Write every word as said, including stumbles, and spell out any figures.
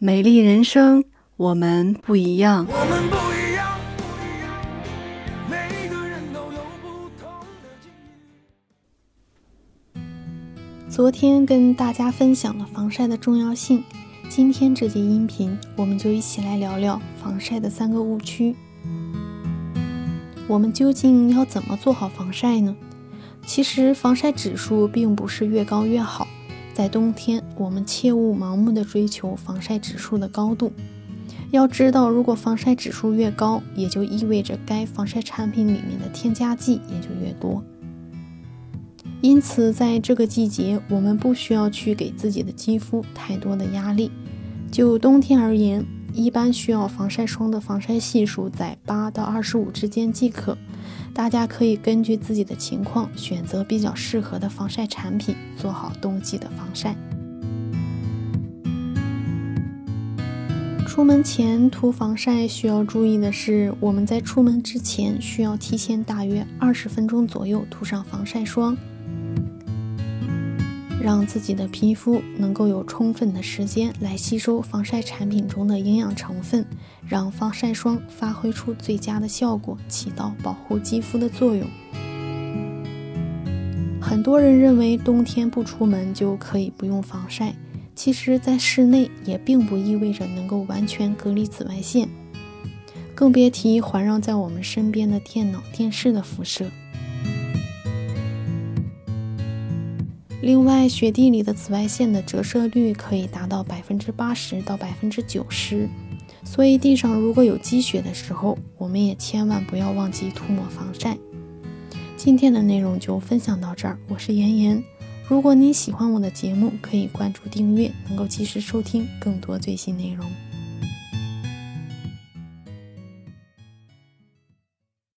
美丽人生，我们不一样。我们不一样，不一样，每个人都有不同的境遇。昨天跟大家分享了防晒的重要性，今天这节音频，我们就一起来聊聊防晒的三个误区。我们究竟要怎么做好防晒呢？其实防晒指数并不是越高越好。在冬天，我们切勿盲目的追求防晒指数的高度。要知道，如果防晒指数越高，也就意味着该防晒产品里面的添加剂也就越多。因此，在这个季节，我们不需要去给自己的肌肤太多的压力。就冬天而言，一般需要防晒霜的防晒系数在八到二十五之间即可。大家可以根据自己的情况选择比较适合的防晒产品，做好冬季的防晒。出门前涂防晒需要注意的是，我们在出门之前需要提前大约二十分钟左右涂上防晒霜，让自己的皮肤能够有充分的时间来吸收防晒产品中的营养成分，让防晒霜发挥出最佳的效果，起到保护肌肤的作用。很多人认为冬天不出门就可以不用防晒，其实在室内也并不意味着能够完全隔离紫外线，更别提环绕在我们身边的电脑、电视的辐射。另外，雪地里的紫外线的折射率可以达到 百分之八十到百分之九十， 所以地上如果有积雪的时候，我们也千万不要忘记涂抹防晒。今天的内容就分享到这儿，我是妍妍。如果你喜欢我的节目，可以关注订阅，能够及时收听更多最新内容。